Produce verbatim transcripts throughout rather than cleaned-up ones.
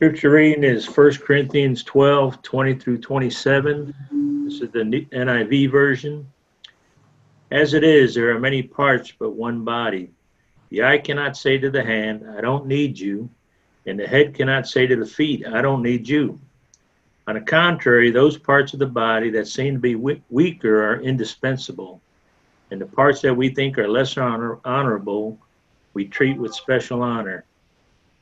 Scripture reading is First Corinthians twelve, twenty through twenty-seven. This is the N I V version. As it is, there are many parts but one body. The eye cannot say to the hand, I don't need you, and the head cannot say to the feet, I don't need you. On the contrary, those parts of the body that seem to be weaker are indispensable, and the parts that we think are less honor honorable we treat with special honor.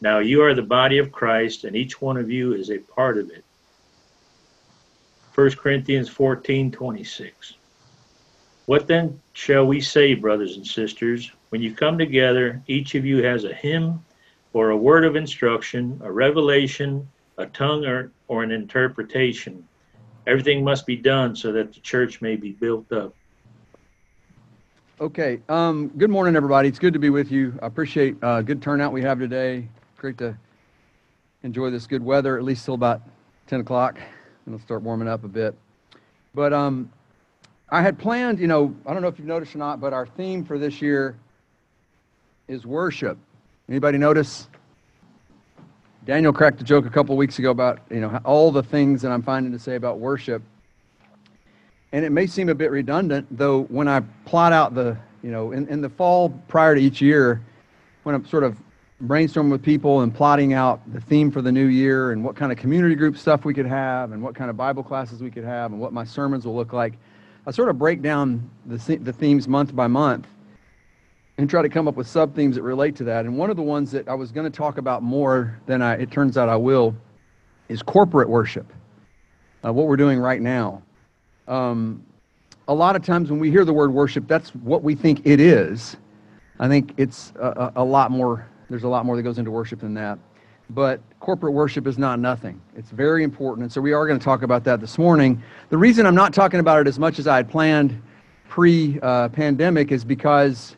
Now you are the body of Christ, and each one of you is a part of it. First Corinthians fourteen, twenty-six. What then shall we say, brothers and sisters? When you come together, each of you has a hymn or a word of instruction, a revelation, a tongue, or, or an interpretation. Everything must be done so that the church may be built up. Okay. Um, good morning, everybody. It's good to be with you. I appreciate a uh, good turnout we have today. Great to enjoy this good weather, at least till about ten o'clock, and it'll start warming up a bit. But um, I had planned, you know, I don't know if you've noticed or not, but our theme for this year is worship. Anybody notice? Daniel cracked a joke a couple weeks ago about, you know, all the things that I'm finding to say about worship. And it may seem a bit redundant, though, when I plot out the, you know, in, in the fall prior to each year, when I'm sort of brainstorming with people and plotting out the theme for the new year and what kind of community group stuff we could have and what kind of Bible classes we could have and what my sermons will look like, I sort of break down the, the themes month by month and try to come up with sub-themes that relate to that. And one of the ones that I was going to talk about more than I, it turns out I will, is corporate worship, uh, what we're doing right now. Um, a lot of times when we hear the word worship, that's what we think it is. I think it's a, a, a lot more, there's a lot more that goes into worship than that. But corporate worship is not nothing. It's very important. And so we are going to talk about that this morning. The reason I'm not talking about it as much as I had planned pre-pandemic uh, is because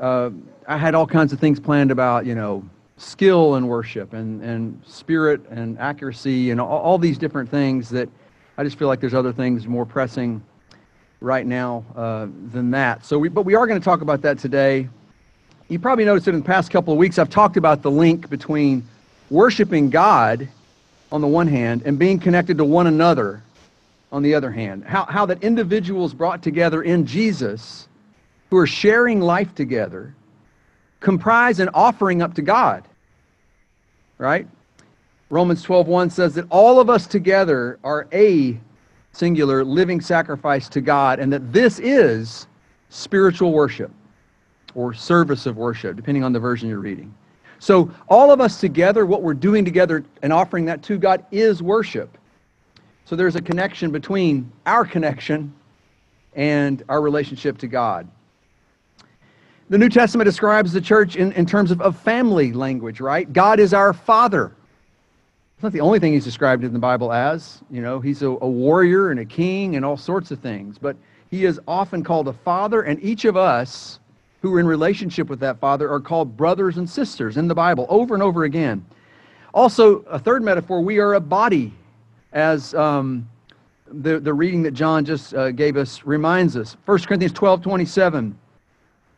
Uh, I had all kinds of things planned about, you know, skill in worship and, and spirit and accuracy and all, all these different things that I just feel like there's other things more pressing right now uh, than that. So, we, but we are going to talk about that today. You probably noticed that in the past couple of weeks, I've talked about the link between worshiping God on the one hand and being connected to one another on the other hand. How, how that individuals brought together in Jesus who are sharing life together, comprise an offering up to God, right? Romans twelve, one says that all of us together are a singular living sacrifice to God, and that this is spiritual worship or service of worship, depending on the version you're reading. So all of us together, what we're doing together and offering that to God is worship. So there's a connection between our connection and our relationship to God. The New Testament describes the church in, in terms of, of family language, right? God is our Father. It's not the only thing he's described in the Bible as. You know, he's a, a warrior and a king and all sorts of things. But he is often called a Father, and each of us who are in relationship with that Father are called brothers and sisters in the Bible over and over again. Also, a third metaphor, we are a body, as um, the, the reading that John just uh, gave us reminds us. First Corinthians twelve, twenty-seven.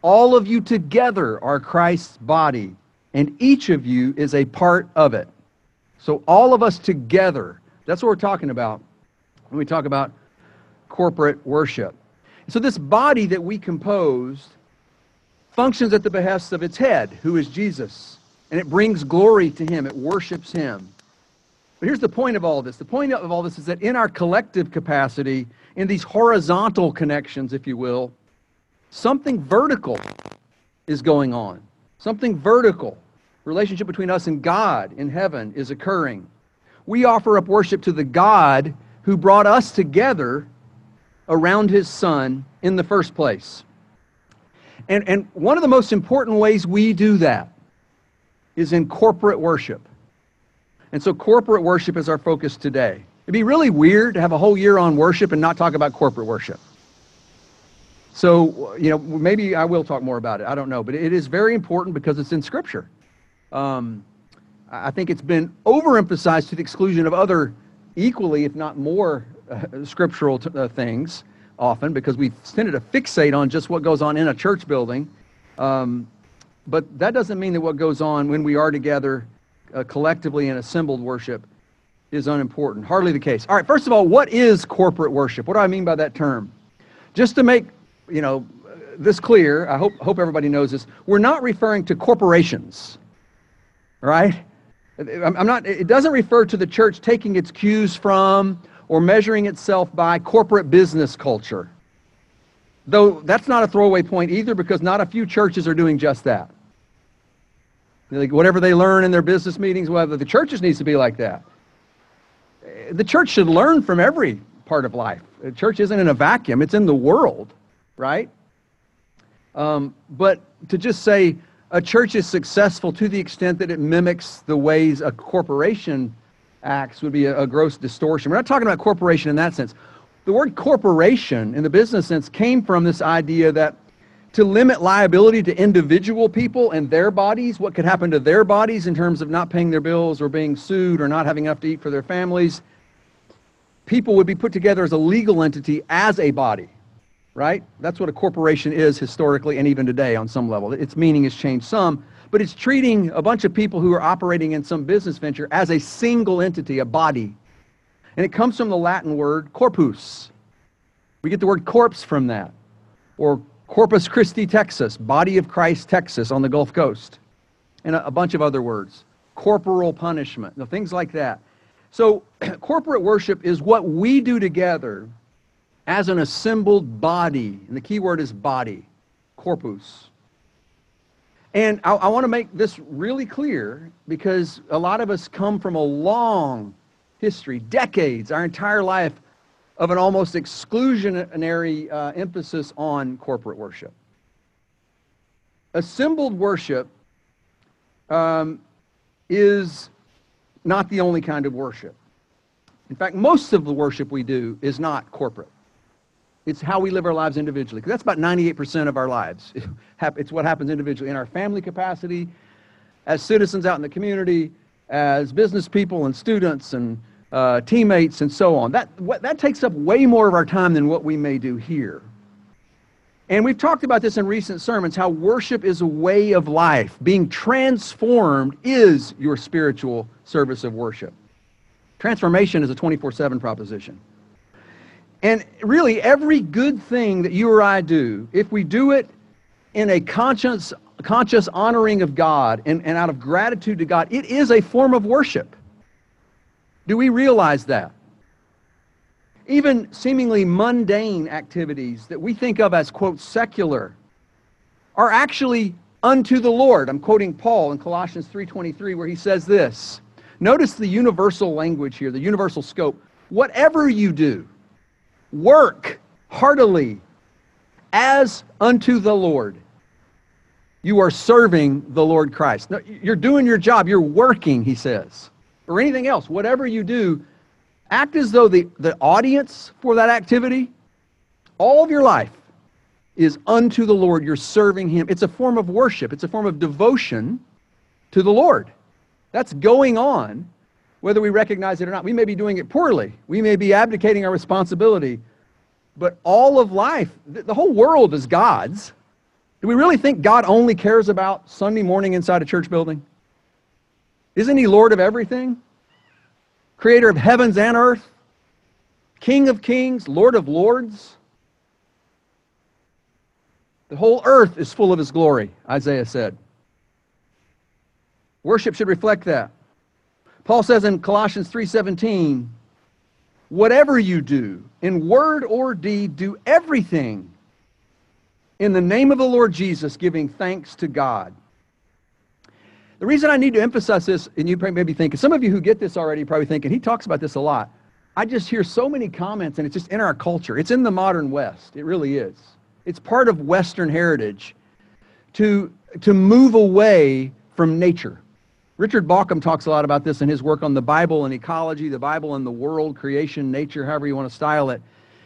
All of you together are Christ's body, and each of you is a part of it. So all of us together, that's what we're talking about when we talk about corporate worship. So this body that we composed functions at the behest of its head, who is Jesus, and it brings glory to him. It worships him. But here's the point of all this. The point of all this is that in our collective capacity, in these horizontal connections, if you will, something vertical is going on. Something vertical. Relationship between us and God in heaven is occurring. We offer up worship to the God who brought us together around his Son in the first place. And, and one of the most important ways we do that is in corporate worship. And so corporate worship is our focus today. It'd be really weird to have a whole year on worship and not talk about corporate worship. So, you know, maybe I will talk more about it. I don't know. But it is very important because it's in Scripture. Um, I think it's been overemphasized to the exclusion of other equally, if not more, uh, scriptural t- uh, things often, because we tended to fixate on just what goes on in a church building. Um, but that doesn't mean that what goes on when we are together uh, collectively in assembled worship is unimportant. Hardly the case. All right, first of all, what is corporate worship? What do I mean by that term? Just to make, you know, this clear, I hope, hope everybody knows this, we're not referring to corporations, right? I'm not, it doesn't refer to the church taking its cues from or measuring itself by corporate business culture. Though that's not a throwaway point either, because not a few churches are doing just that. Like whatever they learn in their business meetings, whether the churches needs to be like that. The church should learn from every part of life. The church isn't in a vacuum. It's in the world, right? Um, but to just say a church is successful to the extent that it mimics the ways a corporation acts would be a, a gross distortion. We're not talking about corporation in that sense. The word corporation in the business sense came from this idea that to limit liability to individual people and their bodies, what could happen to their bodies in terms of not paying their bills or being sued or not having enough to eat for their families, people would be put together as a legal entity as a body. Right? That's what a corporation is historically and even today on some level. Its meaning has changed some, but it's treating a bunch of people who are operating in some business venture as a single entity, a body. And it comes from the Latin word corpus. We get the word corpse from that, or Corpus Christi, Texas, Body of Christ, Texas on the Gulf Coast, and a, a bunch of other words. Corporal punishment, you know, things like that. So corporate worship is what we do together as an assembled body, and the key word is body, corpus. And I, I want to make this really clear, because a lot of us come from a long history, decades, our entire life, of an almost exclusionary uh, emphasis on corporate worship. Assembled worship um, is not the only kind of worship. In fact, most of the worship we do is not corporate. It's how we live our lives individually. Because that's about ninety-eight percent of our lives. It's what happens individually in our family capacity, as citizens out in the community, as business people and students and uh, teammates and so on. That, what, that takes up way more of our time than what we may do here. And we've talked about this in recent sermons, how worship is a way of life. Being transformed is your spiritual service of worship. Transformation is a twenty-four seven proposition. And really, every good thing that you or I do, if we do it in a conscious, conscious honoring of God and, and out of gratitude to God, it is a form of worship. Do we realize that? Even seemingly mundane activities that we think of as, quote, secular, are actually unto the Lord. I'm quoting Paul in Colossians three twenty-three, where he says this. Notice the universal language here, the universal scope. Whatever you do, work heartily as unto the Lord. You are serving the Lord Christ. No, you're doing your job. You're working, he says. Or anything else. Whatever you do, act as though the, the audience for that activity, all of your life, is unto the Lord. You're serving him. It's a form of worship. It's a form of devotion to the Lord. That's going on, whether we recognize it or not. We may be doing it poorly. We may be abdicating our responsibility. But all of life, the whole world is God's. Do we really think God only cares about Sunday morning inside a church building? Isn't he Lord of everything? Creator of heavens and earth? King of kings? Lord of lords? The whole earth is full of his glory, Isaiah said. Worship should reflect that. Paul says in Colossians three seventeen, whatever you do, in word or deed, do everything in the name of the Lord Jesus, giving thanks to God. The reason I need to emphasize this, and you maybe think, some of you who get this already probably thinking, he talks about this a lot. I just hear so many comments, and it's just in our culture. It's in the modern West. It really is. It's part of Western heritage to, to move away from nature. Richard Bauckham talks a lot about this in his work on the Bible and ecology, the Bible and the world, creation, nature, however you want to style it.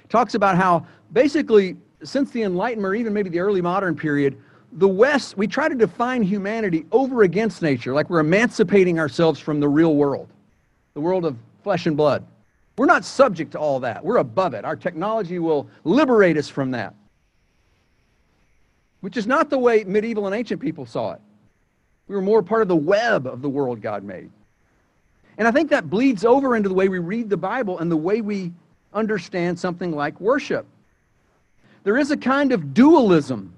Talks about how basically since the Enlightenment, or even maybe the early modern period, the West, we try to define humanity over against nature, like we're emancipating ourselves from the real world, the world of flesh and blood. We're not subject to all that. We're above it. Our technology will liberate us from that, which is not the way medieval and ancient people saw it. We were more part of the web of the world God made. And I think that bleeds over into the way we read the Bible and the way we understand something like worship. There is a kind of dualism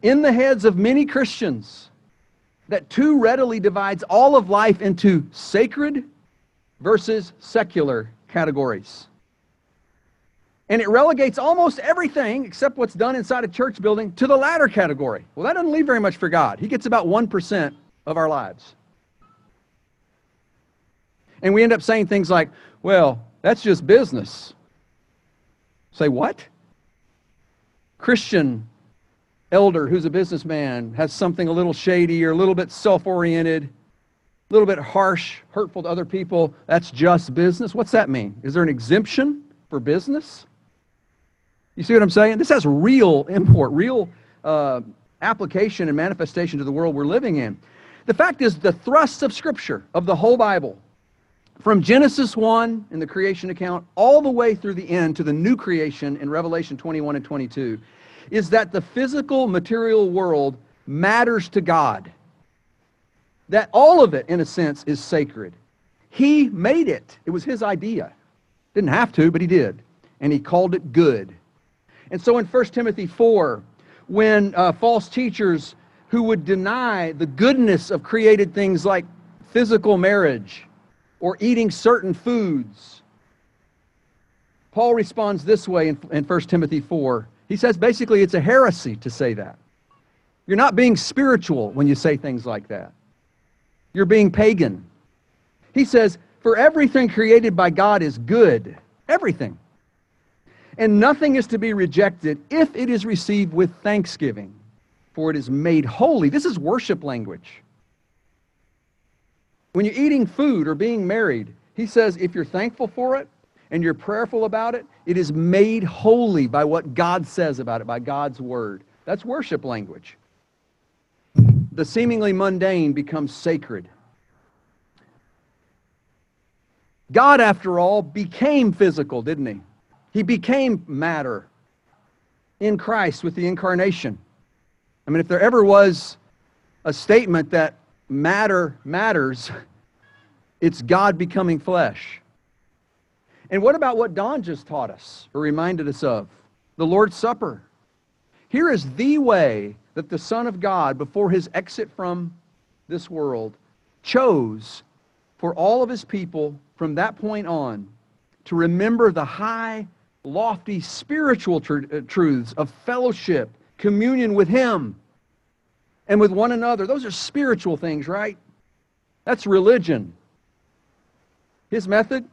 in the heads of many Christians that too readily divides all of life into sacred versus secular categories. And it relegates almost everything except what's done inside a church building to the latter category. Well, that doesn't leave very much for God. He gets about one percent of our lives. And we end up saying things like, well, that's just business. Say what? Christian elder who's a businessman has something a little shady or a little bit self-oriented, a little bit harsh, hurtful to other people. That's just business. What's that mean? Is there an exemption for business? You see what I'm saying? This has real import, real uh, application and manifestation to the world we're living in. The fact is, the thrust of Scripture, of the whole Bible, from Genesis one in the creation account all the way through the end to the new creation in Revelation twenty-one and twenty-two, is that the physical, material world matters to God. That all of it, in a sense, is sacred. He made it. It was His idea. Didn't have to, but He did. And He called it good. And so in First Timothy four, when uh, false teachers who would deny the goodness of created things like physical marriage or eating certain foods, Paul responds this way in, in First Timothy four. He says basically it's a heresy to say that. You're not being spiritual when you say things like that. You're being pagan. He says, for everything created by God is good. Everything. And nothing is to be rejected if it is received with thanksgiving, for it is made holy. This is worship language. When you're eating food or being married, he says if you're thankful for it and you're prayerful about it, it is made holy by what God says about it, by God's word. That's worship language. The seemingly mundane becomes sacred. God, after all, became physical, didn't He? He became matter in Christ with the Incarnation. I mean, if there ever was a statement that matter matters, it's God becoming flesh. And what about what Don just taught us, or reminded us of? The Lord's Supper. Here is the way that the Son of God, before His exit from this world, chose for all of His people from that point on to remember the high, lofty spiritual tr- truths of fellowship, communion with Him and with one another. Those are spiritual things, right? That's religion. His method?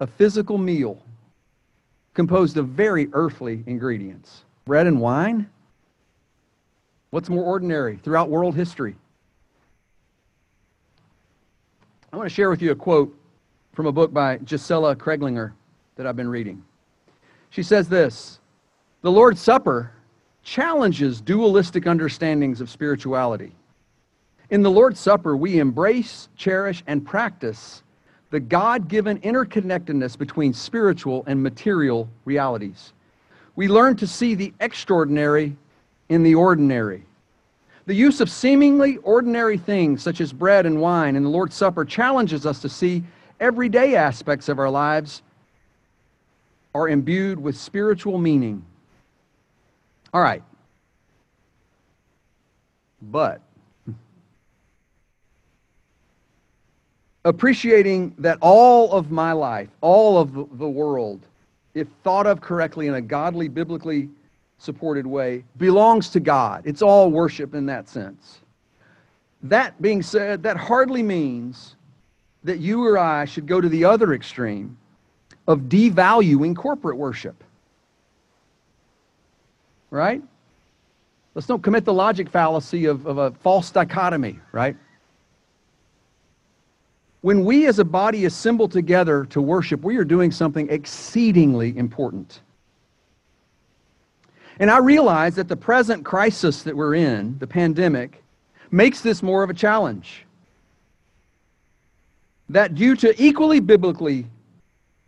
A physical meal composed of very earthly ingredients. Bread and wine? What's more ordinary throughout world history? I want to share with you a quote from a book by Gisela Kreglinger that I've been reading. She says this, "The Lord's Supper challenges dualistic understandings of spirituality. In the Lord's Supper, we embrace, cherish, and practice the God-given interconnectedness between spiritual and material realities. We learn to see the extraordinary in the ordinary. The use of seemingly ordinary things such as bread and wine in the Lord's Supper challenges us to see everyday aspects of our lives are imbued with spiritual meaning." All right. But appreciating that all of my life, all of the world, if thought of correctly in a godly, biblically supported way, belongs to God. It's all worship in that sense. That being said, that hardly means that you or I should go to the other extreme of devaluing corporate worship. Right? Let's don't commit the logic fallacy of, of a false dichotomy, right? When we as a body assemble together to worship, we are doing something exceedingly important. And I realize that the present crisis that we're in, the pandemic, makes this more of a challenge. That due to equally biblically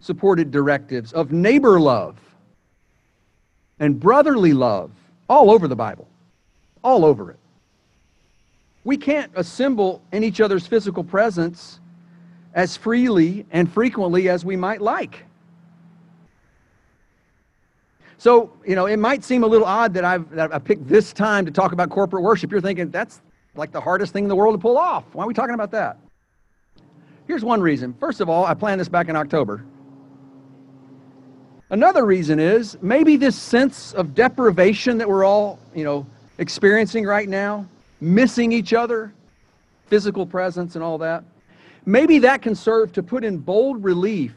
supported directives of neighbor love and brotherly love all over the Bible, all over it, we can't assemble in each other's physical presence as freely and frequently as we might like. So, you know, it might seem a little odd that I've that I picked this time to talk about corporate worship. You're thinking, that's like the hardest thing in the world to pull off. Why are we talking about that? Here's one reason. First of all, I planned this back in October. Another reason is maybe this sense of deprivation that we're all, you know, experiencing right now, missing each other, physical presence and all that. Maybe that can serve to put in bold relief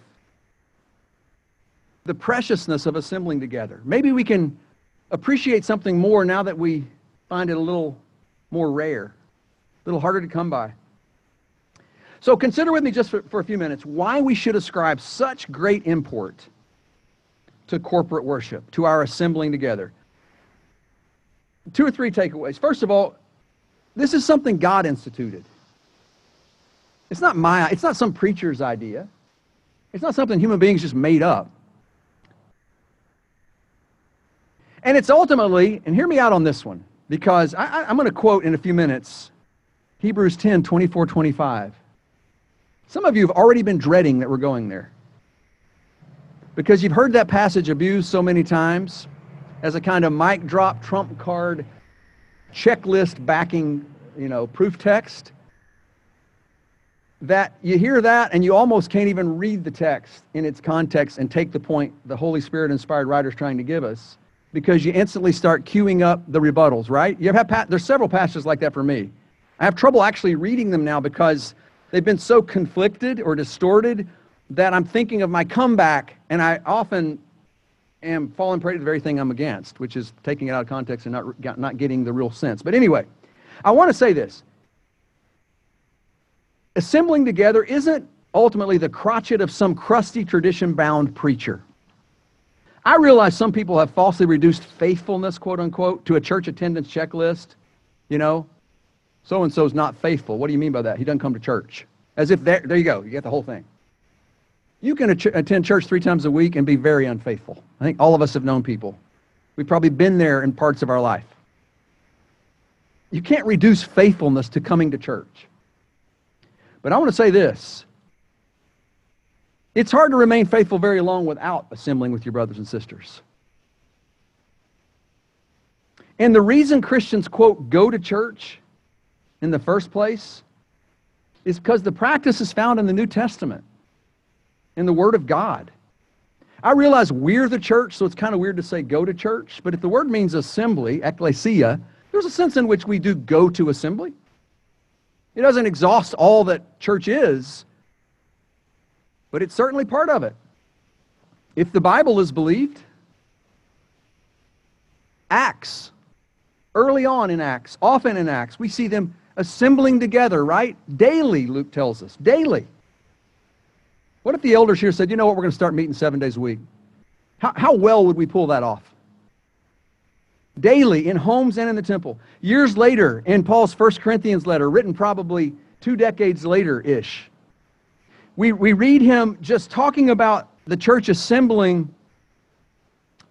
the preciousness of assembling together. Maybe we can appreciate something more now that we find it a little more rare, a little harder to come by. So consider with me just for, for a few minutes why we should ascribe such great import to corporate worship, to our assembling together. Two or three takeaways. First of all, this is something God instituted. It's not my, it's not some preacher's idea. It's not something human beings just made up. And it's ultimately, and hear me out on this one, because I, I, I'm going to quote in a few minutes, Hebrews ten, twenty-four, twenty-five. Some of you have already been dreading that we're going there, because you've heard that passage abused so many times as a kind of mic drop, trump card, checklist backing, you know, proof text, that you hear that and you almost can't even read the text in its context and take the point the Holy Spirit-inspired writer is trying to give us, because you instantly start queuing up the rebuttals, right? You have pa- There's several passages like that for me. I have trouble actually reading them now because they've been so conflicted or distorted that I'm thinking of my comeback, and I often am falling prey to the very thing I'm against, which is taking it out of context and not, not getting the real sense. But anyway, I want to say this. Assembling together isn't ultimately the crotchet of some crusty, tradition-bound preacher. I realize some people have falsely reduced faithfulness, quote unquote, to a church attendance checklist. You know, so-and-so's not faithful. What do you mean by that? He doesn't come to church. As if, there, there you go, you get the whole thing. You can attend church three times a week and be very unfaithful. I think all of us have known people. We've probably been there in parts of our life. You can't reduce faithfulness to coming to church. But I want to say this. It's hard to remain faithful very long without assembling with your brothers and sisters. And the reason Christians, quote, go to church in the first place is because the practice is found in the New Testament, in the Word of God. I realize we're the church, so it's kind of weird to say go to church, but if the word means assembly, ecclesia, there's a sense in which we do go to assembly. It doesn't exhaust all that church is, but it's certainly part of it. If the Bible is believed, Acts, early on in Acts, often in Acts, we see them assembling together, right? Daily, Luke tells us, daily. What if the elders here said, you know what, we're going to start meeting seven days a week? How, how well would we pull that off? Daily, in homes and in the temple. Years later, in Paul's First Corinthians letter, written probably two decades later-ish, we, we read him just talking about the church assembling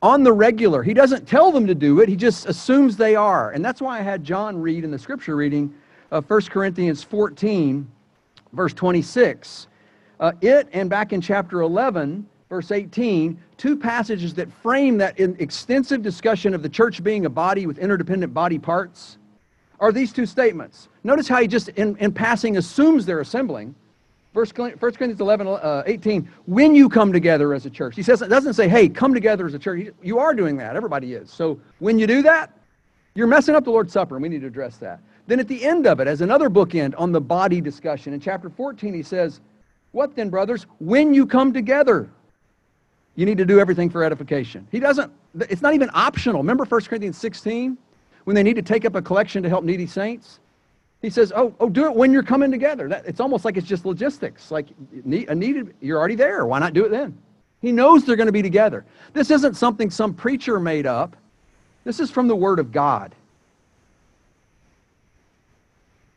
on the regular. He doesn't tell them to do it. He just assumes they are. And that's why I had John read in the scripture reading of First Corinthians fourteen, verse twenty-six. Uh, it, and back in chapter eleven, verse eighteen, two passages that frame that in extensive discussion of the church being a body with interdependent body parts are these two statements. Notice how he just, in, in passing, assumes they're assembling. First Corinthians eleven, eighteen, when you come together as a church. He says, it doesn't say, hey, come together as a church. You are doing that. Everybody is. So when you do that, you're messing up the Lord's Supper, and we need to address that. Then at the end of it, as another bookend on the body discussion, in chapter fourteen, he says, what then, brothers? When you come together, you need to do everything for edification. He doesn't, it's not even optional. Remember First Corinthians sixteen, when they need to take up a collection to help needy saints? He says, oh, oh, do it when you're coming together. That, it's almost like it's just logistics. Like, need, a needed, you're already there. Why not do it then? He knows they're going to be together. This isn't something some preacher made up. This is from the Word of God.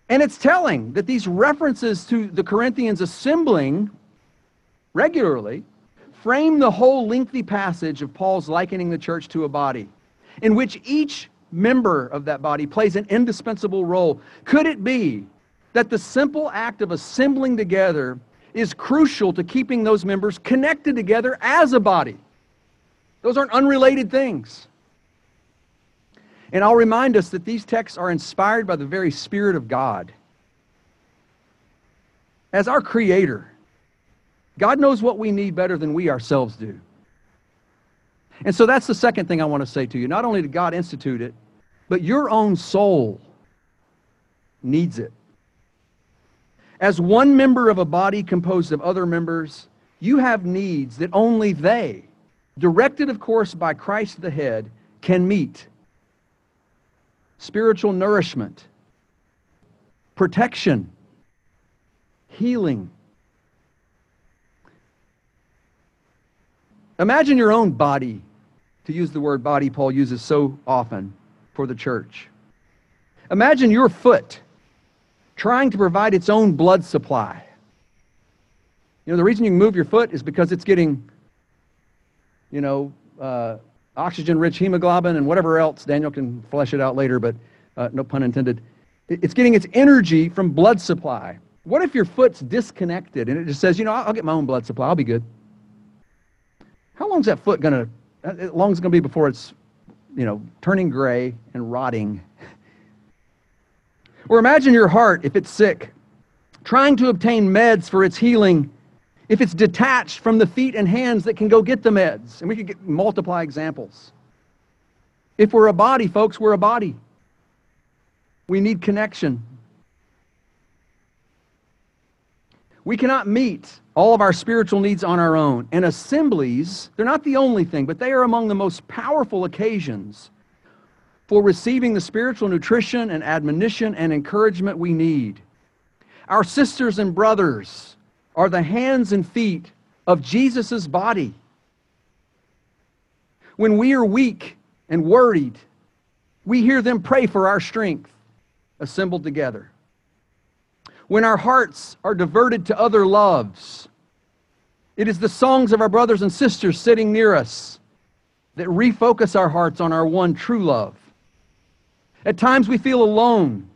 And it's telling that these references to the Corinthians assembling regularly frame the whole lengthy passage of Paul's likening the church to a body, in which each member of that body plays an indispensable role. Could it be that the simple act of assembling together is crucial to keeping those members connected together as a body? Those aren't unrelated things. And I'll remind us that these texts are inspired by the very Spirit of God. As our Creator, God knows what we need better than we ourselves do. And so that's the second thing I want to say to you. Not only did God institute it, but your own soul needs it. As one member of a body composed of other members, you have needs that only they, directed of course by Christ the head, can meet. Spiritual nourishment, protection, healing. Imagine your own body, to use the word body Paul uses so often for the church. Imagine your foot trying to provide its own blood supply. You know, the reason you can move your foot is because it's getting, you know, uh, oxygen-rich hemoglobin and whatever else. Daniel can flesh it out later, but uh, no pun intended. It's getting its energy from blood supply. What if your foot's disconnected and it just says, you know, I'll get my own blood supply, I'll be good. How long's that foot gonna, how long's it gonna be before it's, you know, turning gray and rotting? Or imagine your heart, if it's sick, trying to obtain meds for its healing, if it's detached from the feet and hands that can go get the meds. And we could get, multiply examples. If we're a body, folks, we're a body. We need connection. We cannot meet all of our spiritual needs on our own. And assemblies, they're not the only thing, but they are among the most powerful occasions for receiving the spiritual nutrition and admonition and encouragement we need. Our sisters and brothers are the hands and feet of Jesus' body. When we are weak and worried, we hear them pray for our strength, assembled together. When our hearts are diverted to other loves, it is the songs of our brothers and sisters sitting near us that refocus our hearts on our one true love. At times we feel alone,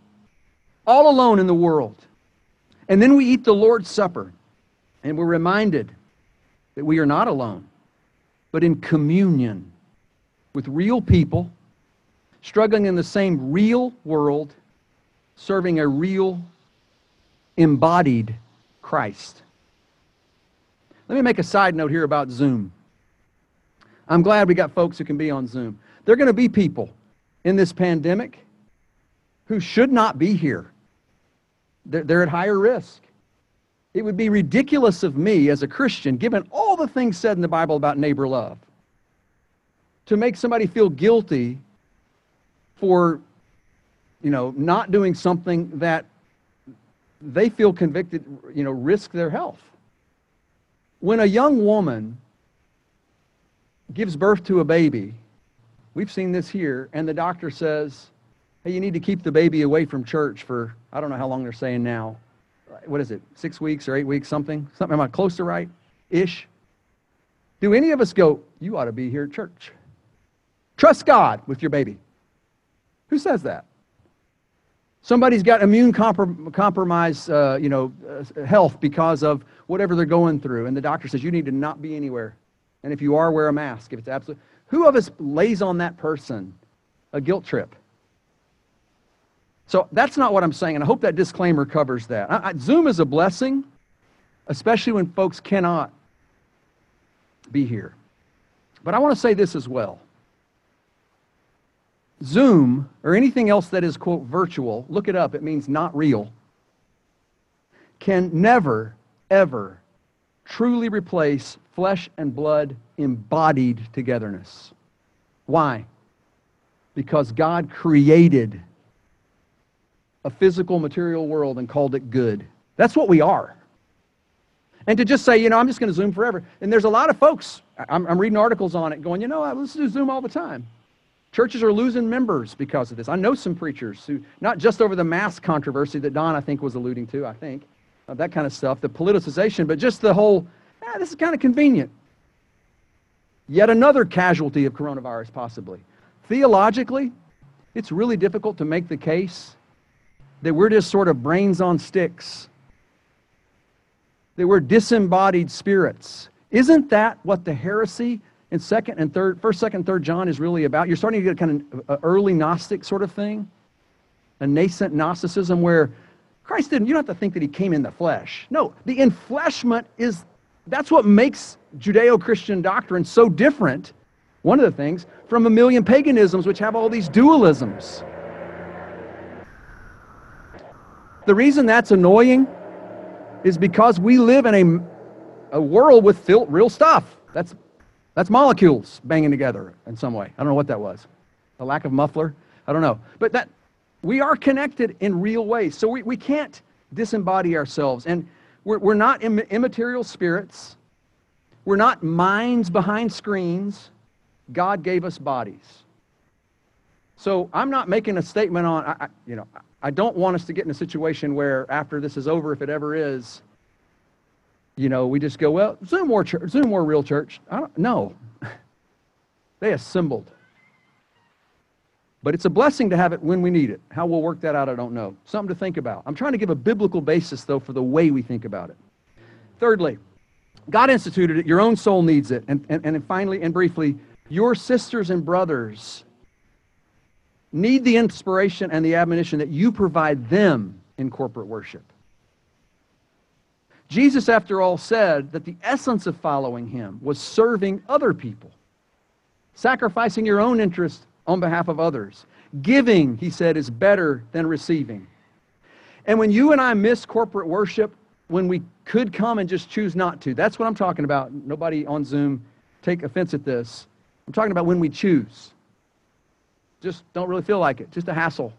all alone in the world. And then we eat the Lord's Supper, and we're reminded that we are not alone, but in communion with real people, struggling in the same real world, serving a real embodied Christ. Let me make a side note here about Zoom. I'm glad we got folks who can be on Zoom. There are going to be people in this pandemic who should not be here. They're, they're at higher risk. It would be ridiculous of me as a Christian, given all the things said in the Bible about neighbor love, to make somebody feel guilty for, you know, not doing something that they feel convicted, you know, risk their health. When a young woman gives birth to a baby, we've seen this here, and the doctor says, hey, you need to keep the baby away from church for, I don't know how long they're saying now. What is it, six weeks or eight weeks, something? Something, am I close to right? Ish. Do any of us go, you ought to be here at church? Trust God with your baby. Who says that? Somebody's got immune comprom- compromise, uh, you know, uh, health because of whatever they're going through, and the doctor says you need to not be anywhere. And if you are, wear a mask. If it's absolute, who of us lays on that person a guilt trip? So that's not what I'm saying, and I hope that disclaimer covers that. I, I, Zoom is a blessing, especially when folks cannot be here. But I want to say this as well. Zoom, or anything else that is, quote, virtual, look it up, it means not real, can never, ever truly replace flesh and blood embodied togetherness. Why? Because God created a physical, material world and called it good. That's what we are. And to just say, you know, I'm just going to Zoom forever. And there's a lot of folks, I'm, I'm reading articles on it, going, you know, let's do Zoom all the time. Churches are losing members because of this. I know some preachers who, not just over the mask controversy that Don, I think, was alluding to, I think, of that kind of stuff, the politicization, but just the whole, ah, this is kind of convenient. Yet another casualty of coronavirus, possibly. Theologically, it's really difficult to make the case that we're just sort of brains on sticks, that we're disembodied spirits. Isn't that what the heresy in second and third, first, second, third John is really about? You're starting to get a kind of an early Gnostic sort of thing, a nascent Gnosticism where Christ didn't, you don't have to think that he came in the flesh. No, the enfleshment is, that's what makes Judeo-Christian doctrine so different, one of the things, from a million paganisms which have all these dualisms. The reason that's annoying is because we live in a, a world with fil- real stuff. That's That's molecules banging together in some way. I don't know what that was. A lack of muffler? I don't know. But that we are connected in real ways. So we, we can't disembody ourselves. And we're, we're not im- immaterial spirits. We're not minds behind screens. God gave us bodies. So I'm not making a statement on, I, I, you know, I don't want us to get in a situation where after this is over, if it ever is, you know, we just go, well, Zoom more church, Zoom more real church. I don't know. They assembled. But it's a blessing to have it when we need it. How we'll work that out, I don't know. Something to think about. I'm trying to give a biblical basis, though, for the way we think about it. Thirdly, God instituted it. Your own soul needs it. And, and, and finally and briefly, your sisters and brothers need the inspiration and the admonition that you provide them in corporate worship. Jesus, after all, said that the essence of following him was serving other people, sacrificing your own interest on behalf of others. Giving, he said, is better than receiving. And when you and I miss corporate worship, when we could come and just choose not to, that's what I'm talking about. Nobody on Zoom take offense at this. I'm talking about when we choose. Just don't really feel like it, just a hassle.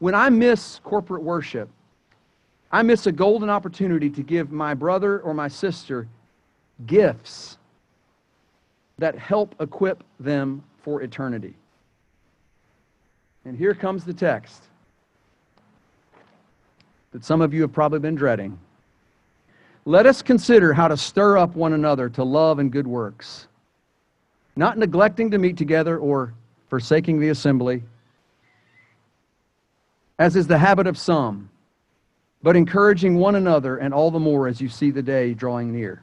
When I miss corporate worship, I miss a golden opportunity to give my brother or my sister gifts that help equip them for eternity. And here comes the text that some of you have probably been dreading. Let us consider how to stir up one another to love and good works, not neglecting to meet together or forsaking the assembly, as is the habit of some, but encouraging one another, and all the more as you see the day drawing near.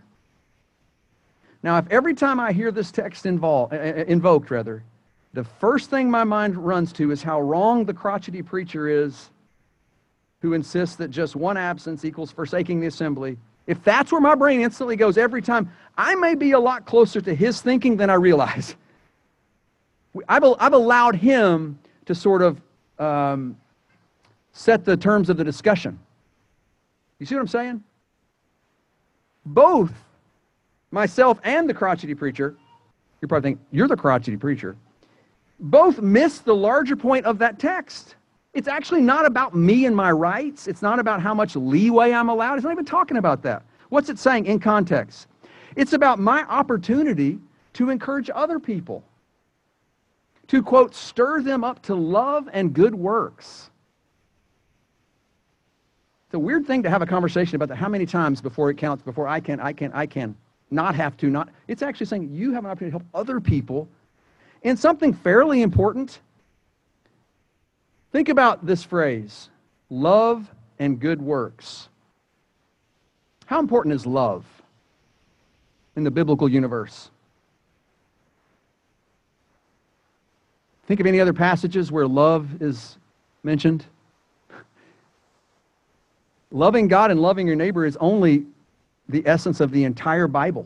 Now, if every time I hear this text involved, invoked, rather, the first thing my mind runs to is how wrong the crotchety preacher is who insists that just one absence equals forsaking the assembly, if that's where my brain instantly goes every time, I may be a lot closer to his thinking than I realize. I've allowed him to sort of um, set the terms of the discussion. You see what I'm saying? Both myself and the crotchety preacher, you're probably thinking, you're the crotchety preacher, both miss the larger point of that text. It's actually not about me and my rights. It's not about how much leeway I'm allowed. It's not even talking about that. What's it saying in context? It's about my opportunity to encourage other people, to, quote, stir them up to love and good works. It's a weird thing to have a conversation about that. How many times before it counts, before I can, I can, I can, not have to, not. It's actually saying you have an opportunity to help other people in something fairly important. Think about this phrase, love and good works. How important is love in the biblical universe? Think of any other passages where love is mentioned. Loving God and loving your neighbor is only the essence of the entire Bible.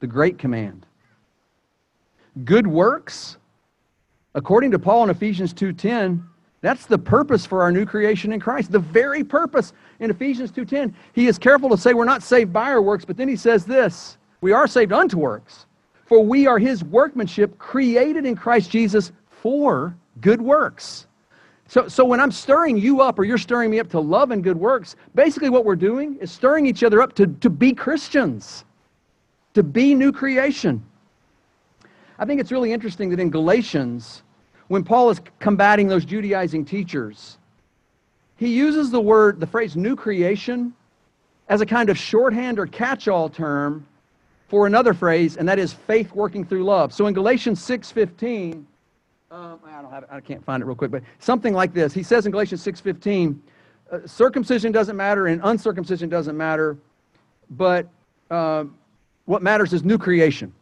The great command. Good works, according to Paul in Ephesians two ten, that's the purpose for our new creation in Christ. The very purpose in Ephesians two ten. He is careful to say we're not saved by our works, but then he says this, we are saved unto works, for we are his workmanship created in Christ Jesus for good works. So, so when I'm stirring you up or you're stirring me up to love and good works, basically what we're doing is stirring each other up to, to be Christians, to be new creation. I think it's really interesting that in Galatians, when Paul is combating those Judaizing teachers, he uses the word, the phrase new creation as a kind of shorthand or catch-all term for another phrase, and that is faith working through love. So in Galatians six fifteen, um, I don't have it, I can't find it real quick, but something like this. He says in Galatians six fifteen, uh, circumcision doesn't matter and uncircumcision doesn't matter, but uh, what matters is new creation.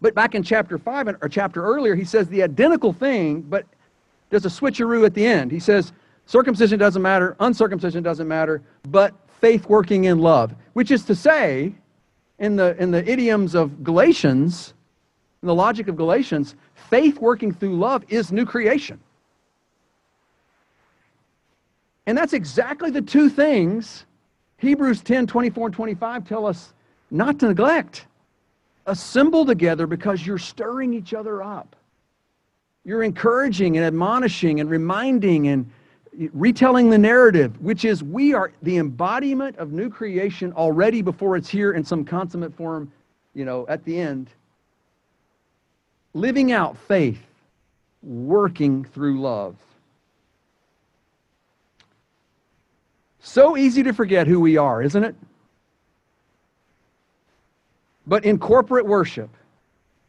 But back in chapter five, or chapter earlier, he says the identical thing, but there's a switcheroo at the end. He says circumcision doesn't matter, uncircumcision doesn't matter, but faith working in love, which is to say, in the in the idioms of Galatians, in the logic of Galatians, faith working through love is new creation. And that's exactly the two things Hebrews ten, twenty-four and twenty-five tell us not to neglect. Assemble together because you're stirring each other up. You're encouraging and admonishing and reminding and retelling the narrative, which is we are the embodiment of new creation already before it's here in some consummate form, you know, at the end. Living out faith, working through love. So easy to forget who we are, isn't it? But in corporate worship,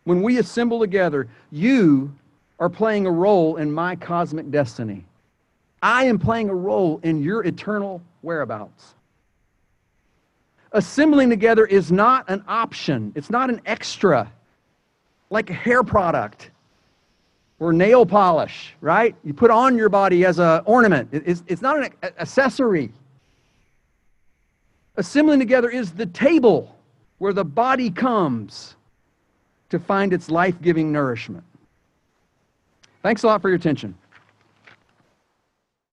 when we assemble together, you are playing a role in my cosmic destiny. I am playing a role in your eternal whereabouts. Assembling together is not an option. It's not an extra, like a hair product or nail polish, right? You put on your body as an ornament. It's, it's not an accessory. Assembling together is the table where the body comes to find its life-giving nourishment. Thanks a lot for your attention.